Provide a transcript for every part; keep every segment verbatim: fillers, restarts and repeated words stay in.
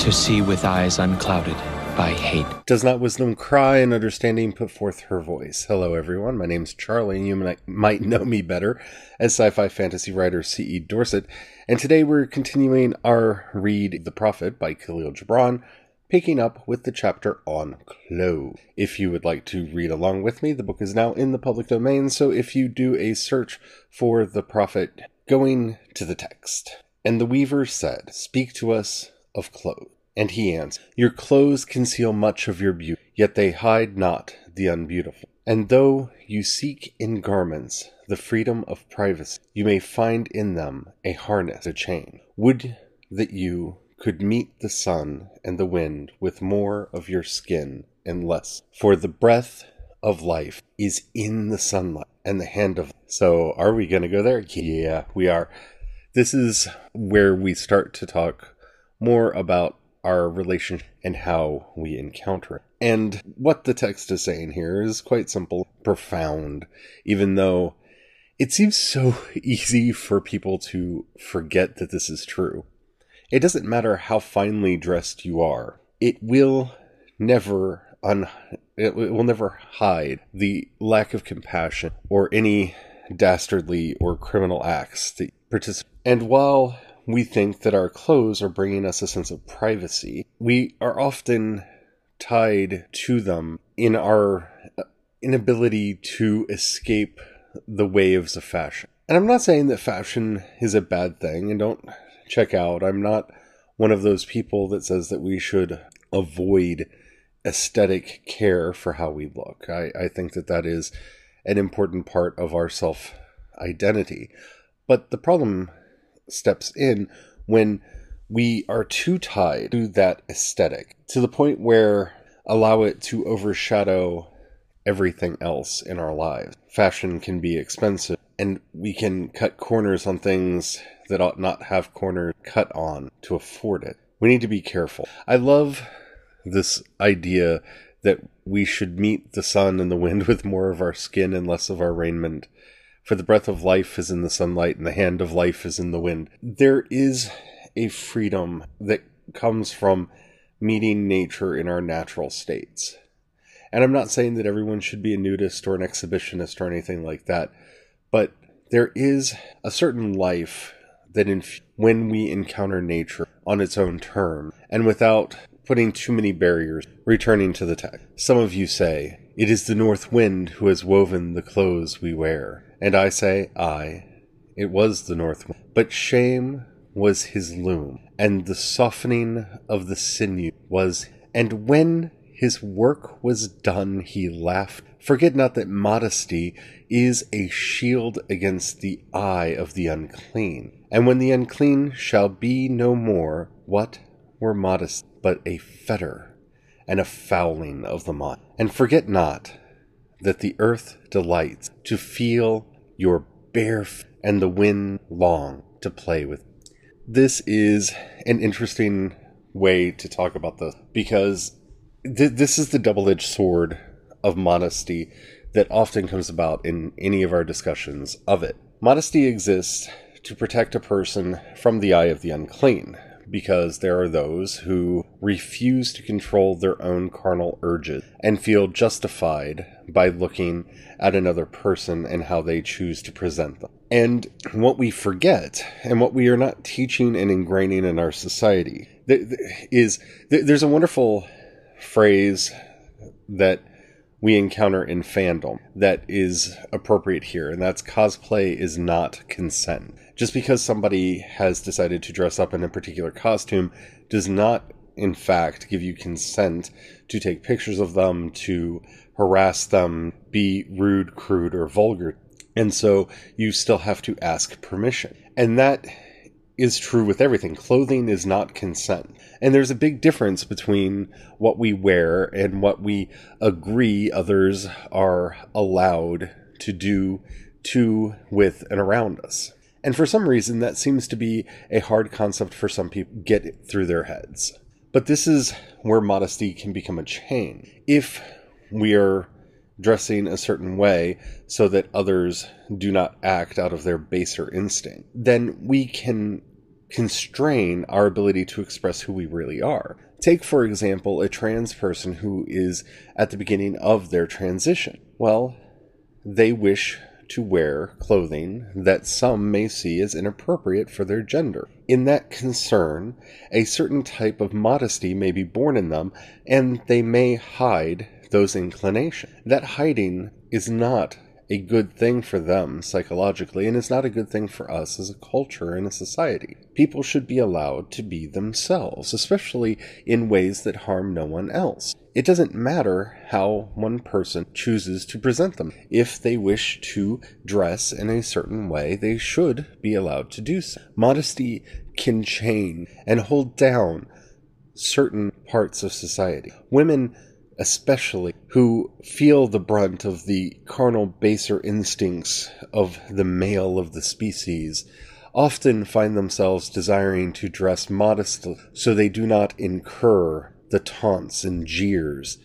To see with eyes unclouded by hate. Does not wisdom cry and understanding put forth her voice? Hello everyone, my name's Charlie, and you might know me better as sci-fi fantasy writer C E Dorsett, and today we're continuing our read The Prophet by Khalil Gibran, picking up with the chapter on clothes. If you would like to read along with me, the book is now in the public domain, so if you do a search for The Prophet, going to the text. And the weaver said, "Speak to us of clothes." And he answered, "Your clothes conceal much of your beauty, yet they hide not the unbeautiful. And though you seek in garments the freedom of privacy, you may find in them a harness, a chain. Would that you could meet the sun and the wind with more of your skin and less. For the breath of life is in the sunlight and the hand of life." So are we going to go there? Yeah, we are. This is where we start to talk more about our relationship and how we encounter it. And what the text is saying here is quite simple, profound, even though it seems so easy for people to forget that this is true. It doesn't matter how finely dressed you are. It will never un- it will never hide the lack of compassion or any dastardly or criminal acts that participate. And while we think that our clothes are bringing us a sense of privacy, we are often tied to them in our inability to escape the waves of fashion. And I'm not saying that fashion is a bad thing, and don't check out. I'm not one of those people that says that we should avoid aesthetic care for how we look. I, I think that that is an important part of our self-identity. But the problem steps in when we are too tied to that aesthetic to the point where allow it to overshadow everything else in our lives. Fashion can be expensive, and we can cut corners on things that ought not have corners cut on to afford it. We need to be careful. I love this idea that we should meet the sun and the wind with more of our skin and less of our raiment. For the breath of life is in the sunlight, and the hand of life is in the wind. There is a freedom that comes from meeting nature in our natural states. And I'm not saying that everyone should be a nudist or an exhibitionist or anything like that, but there is a certain life that inf- when we encounter nature on its own terms, and without putting too many barriers, returning to the text. Some of you say, "It is the north wind who has woven the clothes we wear." And I say, "Aye, it was the north wind. But shame was his loom, and the softening of the sinew was. And when his work was done, he laughed. Forget not that modesty is a shield against the eye of the unclean. And when the unclean shall be no more, what were modest but a fetter and a fouling of the mind? And forget not that the earth delights to feel your bare feet, and the wind long to play with." This is an interesting way to talk about this, because th- this is the double-edged sword of modesty that often comes about in any of our discussions of it. Modesty exists to protect a person from the eye of the unclean, because there are those who refuse to control their own carnal urges and feel justified by looking at another person and how they choose to present them. And what we forget, and what we are not teaching and ingraining in our society, th- th- is th- there's a wonderful phrase that we encounter in fandom that is appropriate here, and that's cosplay is not consent. Just because somebody has decided to dress up in a particular costume does not, in fact, give you consent to take pictures of them, to harass them, be rude, crude, or vulgar. And so you still have to ask permission. And that is true with everything. Clothing is not consent. And there's a big difference between what we wear and what we agree others are allowed to do to, with, and around us. And for some reason, that seems to be a hard concept for some people to get through their heads. But this is where modesty can become a chain. If we are dressing a certain way so that others do not act out of their baser instinct, then we can constrain our ability to express who we really are. Take, for example, a trans person who is at the beginning of their transition. Well, they wish to wear clothing that some may see as inappropriate for their gender. In that concern, a certain type of modesty may be born in them, and they may hide those inclinations. That hiding is not a good thing for them psychologically, and it's not a good thing for us as a culture and a society. People should be allowed to be themselves, especially in ways that harm no one else. It doesn't matter how one person chooses to present them. If they wish to dress in a certain way, they should be allowed to do so. Modesty can chain and hold down certain parts of society. Women especially, who feel the brunt of the carnal baser instincts of the male of the species, often find themselves desiring to dress modestly so they do not incur the taunts and jeers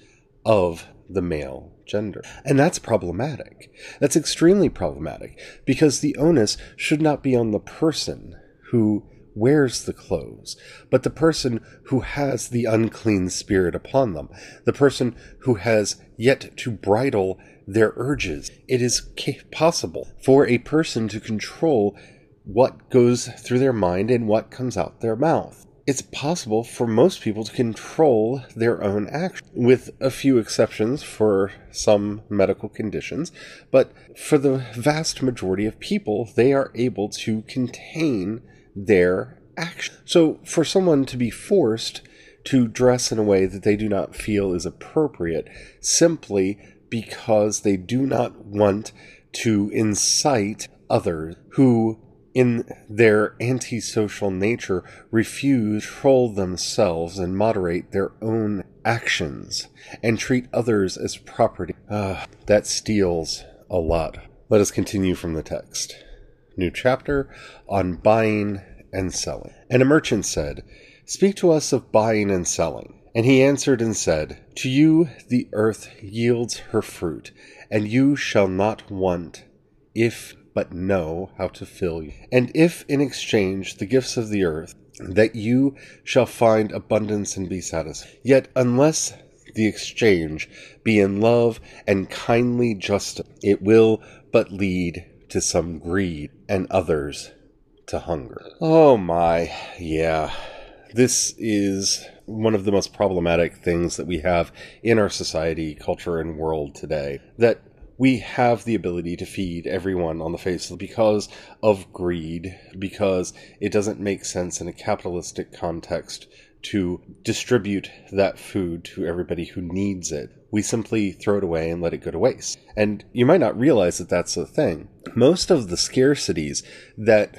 of the male gender. And that's problematic. That's extremely problematic, because the onus should not be on the person who wears the clothes, but the person who has the unclean spirit upon them, the person who has yet to bridle their urges. It is possible for a person to control what goes through their mind and what comes out their mouth. It's possible for most people to control their own action, with a few exceptions for some medical conditions, but for the vast majority of people, they are able to contain their action. So for someone to be forced to dress in a way that they do not feel is appropriate simply because they do not want to incite others who, in their antisocial nature, refuse to control themselves and moderate their own actions and treat others as property, Uh, that steals a lot. Let us continue from the text. New chapter on buying and selling. And a merchant said, "Speak to us of buying and selling." And he answered and said, "To you the earth yields her fruit, and you shall not want, if but know how to fill you. And if in exchange the gifts of the earth, that you shall find abundance and be satisfied. Yet unless the exchange be in love and kindly justice, it will but lead to some greed, and others to hunger." Oh my, yeah. This is one of the most problematic things that we have in our society, culture, and world today. That we have the ability to feed everyone on the face of, because of greed, because it doesn't make sense in a capitalistic context to distribute that food to everybody who needs it. We simply throw it away and let it go to waste. And you might not realize that that's the thing. Most of the scarcities that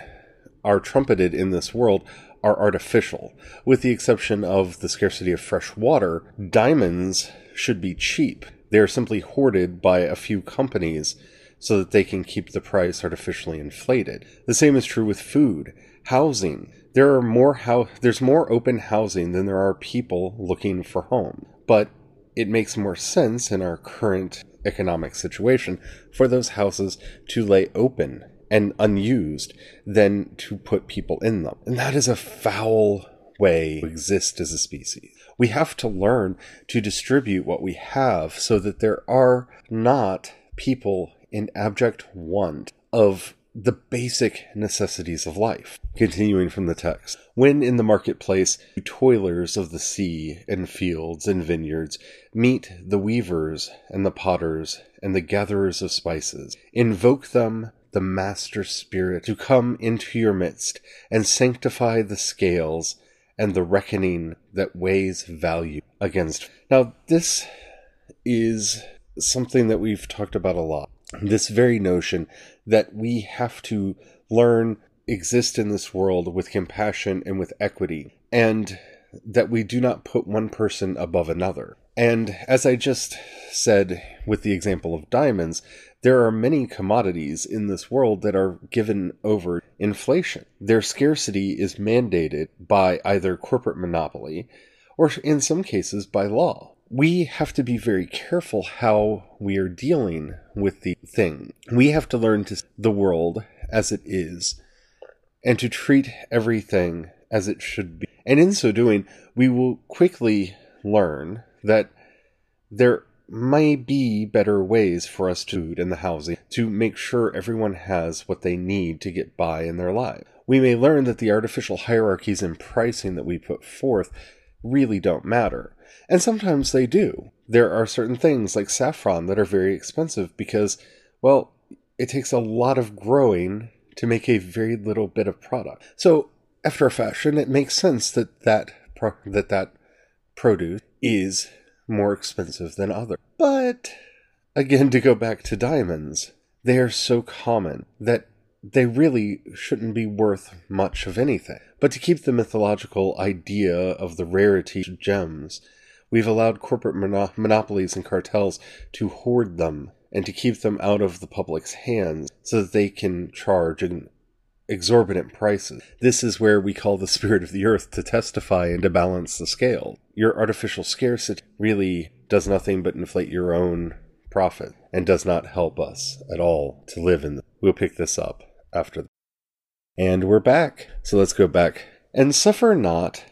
are trumpeted in this world are artificial. With the exception of the scarcity of fresh water, diamonds should be cheap. They are simply hoarded by a few companies so that they can keep the price artificially inflated. The same is true with food, housing. There are more ho- there's more open housing than there are people looking for home. But it makes more sense in our current economic situation for those houses to lay open and unused than to put people in them. And that is a foul way to exist as a species. We have to learn to distribute what we have so that there are not people in abject want of the basic necessities of life. Continuing from the text. "When in the marketplace, the toilers of the sea and fields and vineyards meet the weavers and the potters and the gatherers of spices, invoke them, the master spirit, to come into your midst and sanctify the scales and the reckoning that weighs value against." Now, this is something that we've talked about a lot. This very notion that we have to learn exist in this world with compassion and with equity, and that we do not put one person above another. And as I just said with the example of diamonds, there are many commodities in this world that are given over inflation. Their scarcity is mandated by either corporate monopoly or, in some cases, by law. We have to be very careful how we are dealing with the thing. We have to learn to see the world as it is and to treat everything as it should be. And in so doing, we will quickly learn that there may be better ways for us to food and the housing to make sure everyone has what they need to get by in their lives. We may learn that the artificial hierarchies and pricing that we put forth really don't matter. And sometimes they do. There are certain things like saffron that are very expensive because, well, it takes a lot of growing to make a very little bit of product. So, after a fashion, it makes sense that that, pro- that, that produce is more expensive than others. But, again, to go back to diamonds, they are so common that they really shouldn't be worth much of anything. But to keep the mythological idea of the rarity of gems, we've allowed corporate mono- monopolies and cartels to hoard them and to keep them out of the public's hands so that they can charge an exorbitant prices. This is where we call the spirit of the earth to testify and to balance the scale. Your artificial scarcity really does nothing but inflate your own profit and does not help us at all to live in. The- we'll pick this up after. The- and we're back. So let's go back. And suffer not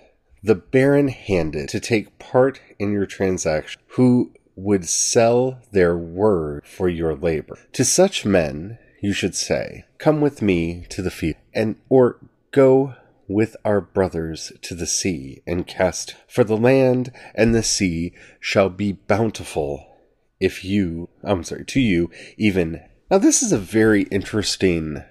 the barren-handed to take part in your transaction, who would sell their word for your labor. To such men you should say, come with me to the feast, and or go with our brothers to the sea and cast, for the land and the sea shall be bountiful if you, I'm sorry, to you even. Now this is a very interesting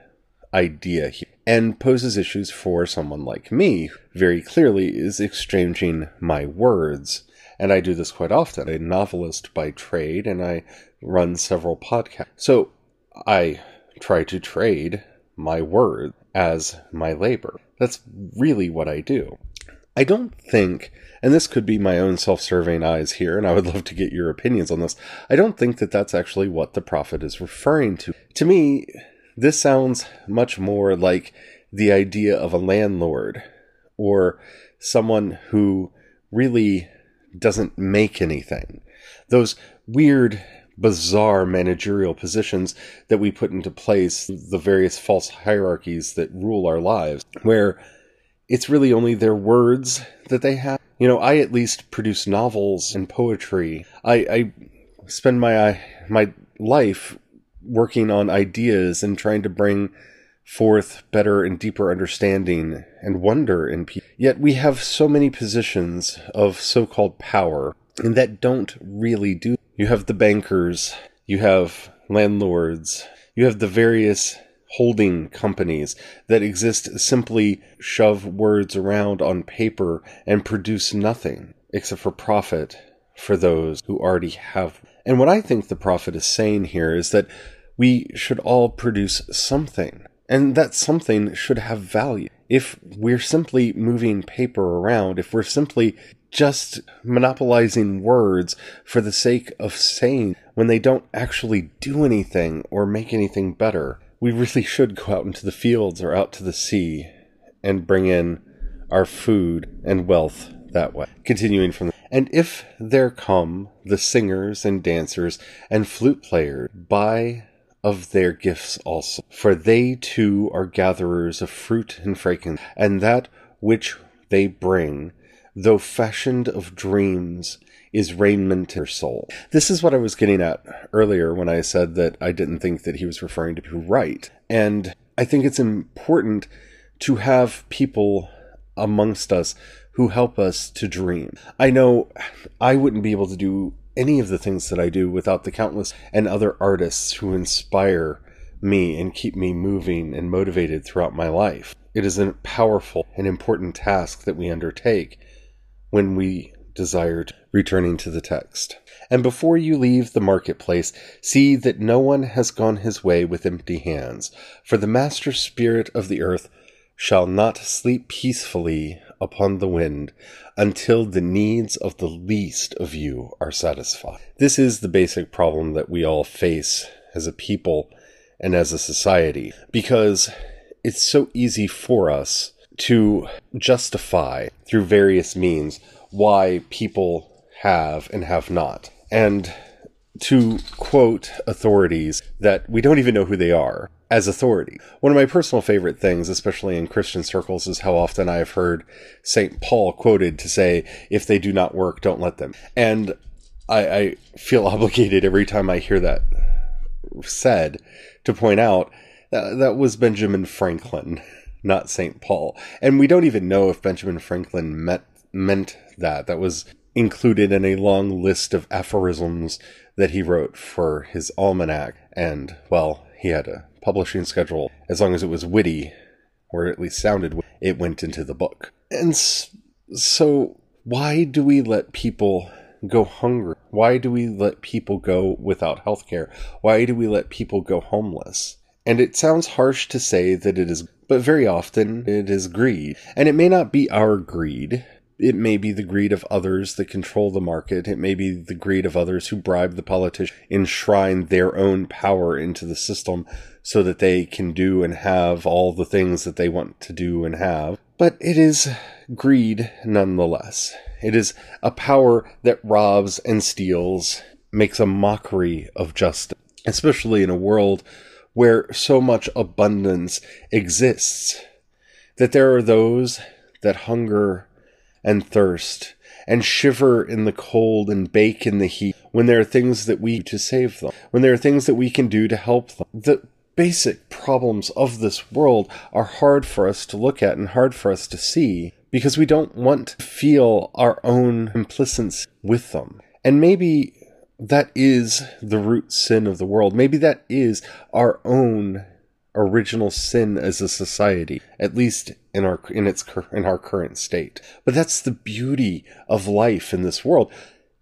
idea here, and poses issues for someone like me, very clearly is exchanging my words. And I do this quite often. I'm a novelist by trade, and I run several podcasts. So I try to trade my word as my labor. That's really what I do. I don't think, and this could be my own self-serving eyes here, and I would love to get your opinions on this, I don't think that that's actually what the prophet is referring to. To me, this sounds much more like the idea of a landlord, or someone who really doesn't make anything. Those weird, bizarre managerial positions that we put into place, the various false hierarchies that rule our lives, where it's really only their words that they have. You know, I at least produce novels and poetry. I, I spend my my life working on ideas and trying to bring forth better and deeper understanding and wonder in people. Yet we have so many positions of so-called power and that don't really do. You have the bankers, you have landlords, you have the various holding companies that exist simply shove words around on paper and produce nothing except for profit for those who already have. And what I think the prophet is saying here is that we should all produce something. And that something should have value. If we're simply moving paper around, if we're simply just monopolizing words for the sake of saying when they don't actually do anything or make anything better, we really should go out into the fields or out to the sea and bring in our food and wealth that way. Continuing from the, and if there come the singers and dancers and flute players by of their gifts also, for they too are gatherers of fruit and frankincense, and that which they bring, though fashioned of dreams, is raiment to their soul. This is what I was getting at earlier when I said that I didn't think that he was referring to people right. And I think it's important to have people amongst us who help us to dream. I know I wouldn't be able to do any of the things that I do without the countless and other artists who inspire me and keep me moving and motivated throughout my life. It is a powerful and important task that we undertake when we desired, returning to the text. And before you leave the marketplace, see that no one has gone his way with empty hands, for the master spirit of the earth shall not sleep peacefully upon the wind until the needs of the least of you are satisfied. This is the basic problem that we all face as a people and as a society, because it's so easy for us to justify through various means why people have and have not. And to quote authorities that we don't even know who they are as authority. One of my personal favorite things, especially in Christian circles, is how often I have heard Saint Paul quoted to say, if they do not work, don't let them. And I, I feel obligated every time I hear that said to point out that that was Benjamin Franklin, not Saint Paul. And we don't even know if Benjamin Franklin met, meant that. That was included in a long list of aphorisms that he wrote for his almanac. And, well, he had a publishing schedule. As long as it was witty, or at least sounded witty, it went into the book. And so, why do we let people go hungry? Why do we let people go without health care? Why do we let people go homeless? And it sounds harsh to say that it is, but very often it is greed. And it may not be our greed. It may be the greed of others that control the market. It may be the greed of others who bribe the politician, enshrine their own power into the system so that they can do and have all the things that they want to do and have. But it is greed nonetheless. It is a power that robs and steals, makes a mockery of justice, especially in a world where so much abundance exists, that there are those that hunger and thirst and shiver in the cold and bake in the heat when there are things that we do to save them, when there are things that we can do to help them. The basic problems of this world are hard for us to look at and hard for us to see because we don't want to feel our own complicity with them. And maybe that is the root sin of the world. Maybe that is our own original sin as a society, at least in our in its in our current state. But that's the beauty of life in this world.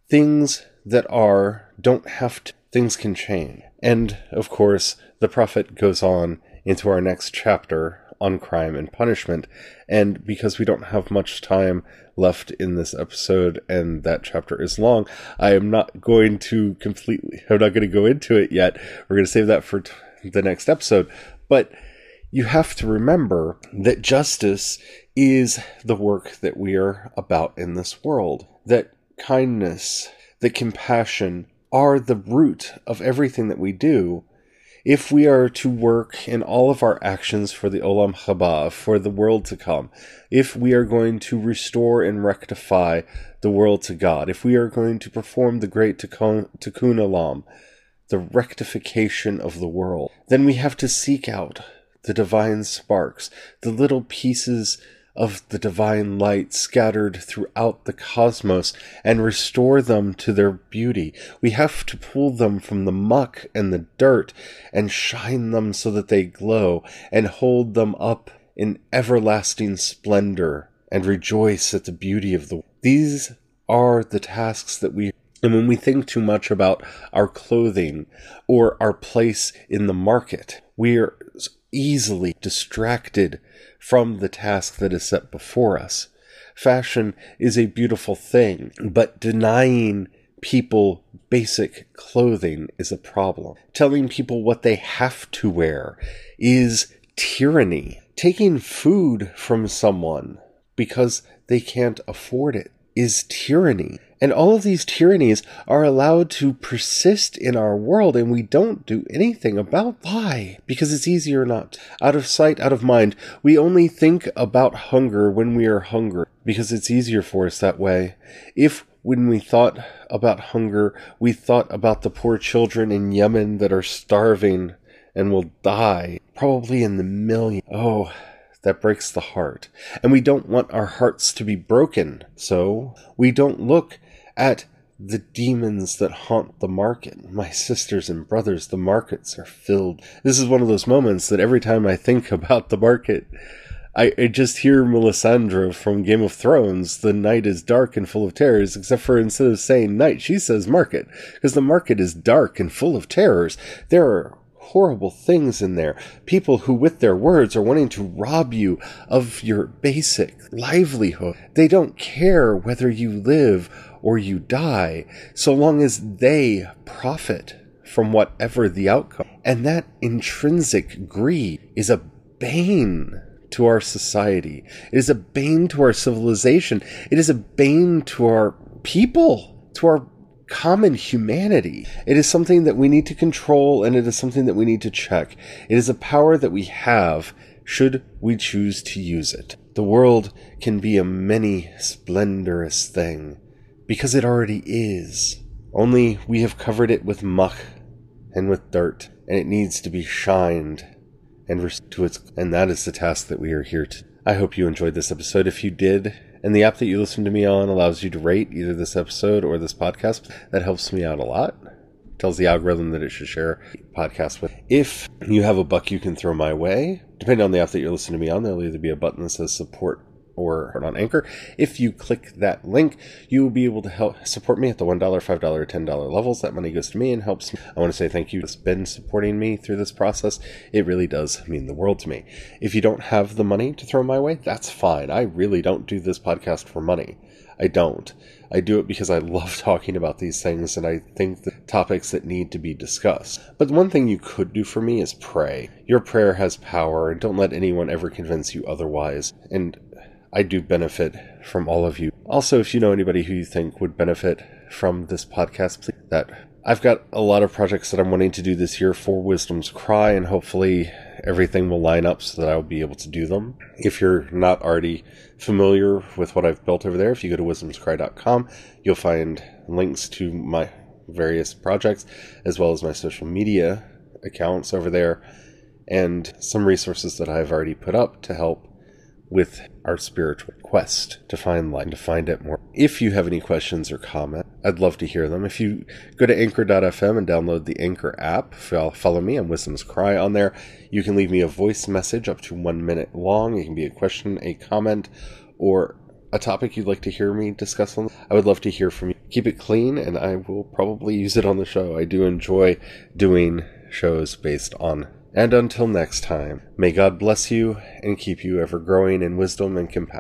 Things that are don't have to. Things can change. And of course, the prophet goes on into our next chapter on crime and punishment. And because we don't have much time left in this episode, and that chapter is long, I am not going to completely, I'm not going to go into it yet. We're going to save that for t- the next episode. But you have to remember that justice is the work that we are about in this world. That kindness, that compassion are the root of everything that we do. If we are to work in all of our actions for the Olam Haba, for the world to come, if we are going to restore and rectify the world to God, if we are going to perform the great Tikkun Olam, the rectification of the world, then we have to seek out the divine sparks, the little pieces of the divine light scattered throughout the cosmos, and restore them to their beauty. We have to pull them from the muck and the dirt and shine them so that they glow and hold them up in everlasting splendor and rejoice at the beauty of the world. These are the tasks that we And when we think too much about our clothing or our place in the market, we are easily distracted from the task that is set before us. Fashion is a beautiful thing, but denying people basic clothing is a problem. Telling people what they have to wear is tyranny. Taking food from someone because they can't afford it is tyranny. And all of these tyrannies are allowed to persist in our world, and we don't do anything about why. Because it's easier not. Out of sight, out of mind. We only think about hunger when we are hungry, because it's easier for us that way. If when we thought about hunger, we thought about the poor children in Yemen that are starving and will die, probably in the millions. Oh, that breaks the heart. And we don't want our hearts to be broken, so we don't look at the demons that haunt the market. My sisters and brothers, the markets are filled. This is one of those moments that every time I think about the market, I, I just hear Melisandre from Game of Thrones, the night is dark and full of terrors, except for instead of saying night, she says market, because the market is dark and full of terrors. There are horrible things in there. People who, with their words, are wanting to rob you of your basic livelihood. They don't care whether you live or you die, so long as they profit from whatever the outcome. And that intrinsic greed is a bane to our society. It is a bane to our civilization. It is a bane to our people, to our common humanity. It is something that we need to control, and it is something that we need to check. It is a power that we have, should we choose to use it. The world can be a many splendorous thing, because it already is. Only we have covered it with muck and with dirt, and it needs to be shined and restored to its... And that is the task that we are here to... I hope you enjoyed this episode. If you did, and the app that you listen to me on allows you to rate either this episode or this podcast, that helps me out a lot. Tells the algorithm that it should share podcasts with. If you have a buck you can throw my way, depending on the app that you're listening to me on, there'll either be a button that says support or on Anchor. If you click that link, you will be able to help support me at the one dollar, five dollars, ten dollars levels. That money goes to me and helps me. I want to say thank you. It's been supporting me through this process. It really does mean the world to me. If you don't have the money to throw my way, that's fine. I really don't do this podcast for money. I don't. I do it because I love talking about these things, and I think the topics that need to be discussed. But one thing you could do for me is pray. Your prayer has power, and don't let anyone ever convince you otherwise. And I do benefit from all of you. Also, if you know anybody who you think would benefit from this podcast, please. That I've got a lot of projects that I'm wanting to do this year for Wisdom's Cry, and hopefully everything will line up so that I'll be able to do them. If you're not already familiar with what I've built over there, if you go to wisdoms cry dot com, you'll find links to my various projects, as well as my social media accounts over there, and some resources that I've already put up to help with our spiritual quest to find light, to find it more. If you have any questions or comment, I'd love to hear them. If you go to anchor dot f m and download the Anchor app, follow me on Wisdom's Cry on there. You can leave me a voice message up to one minute long. It can be a question, a comment, or a topic you'd like to hear me discuss on. I would love to hear from you. Keep it clean, and I will probably use it on the show. I do enjoy doing shows based on. And until next time, may God bless you and keep you ever growing in wisdom and compassion.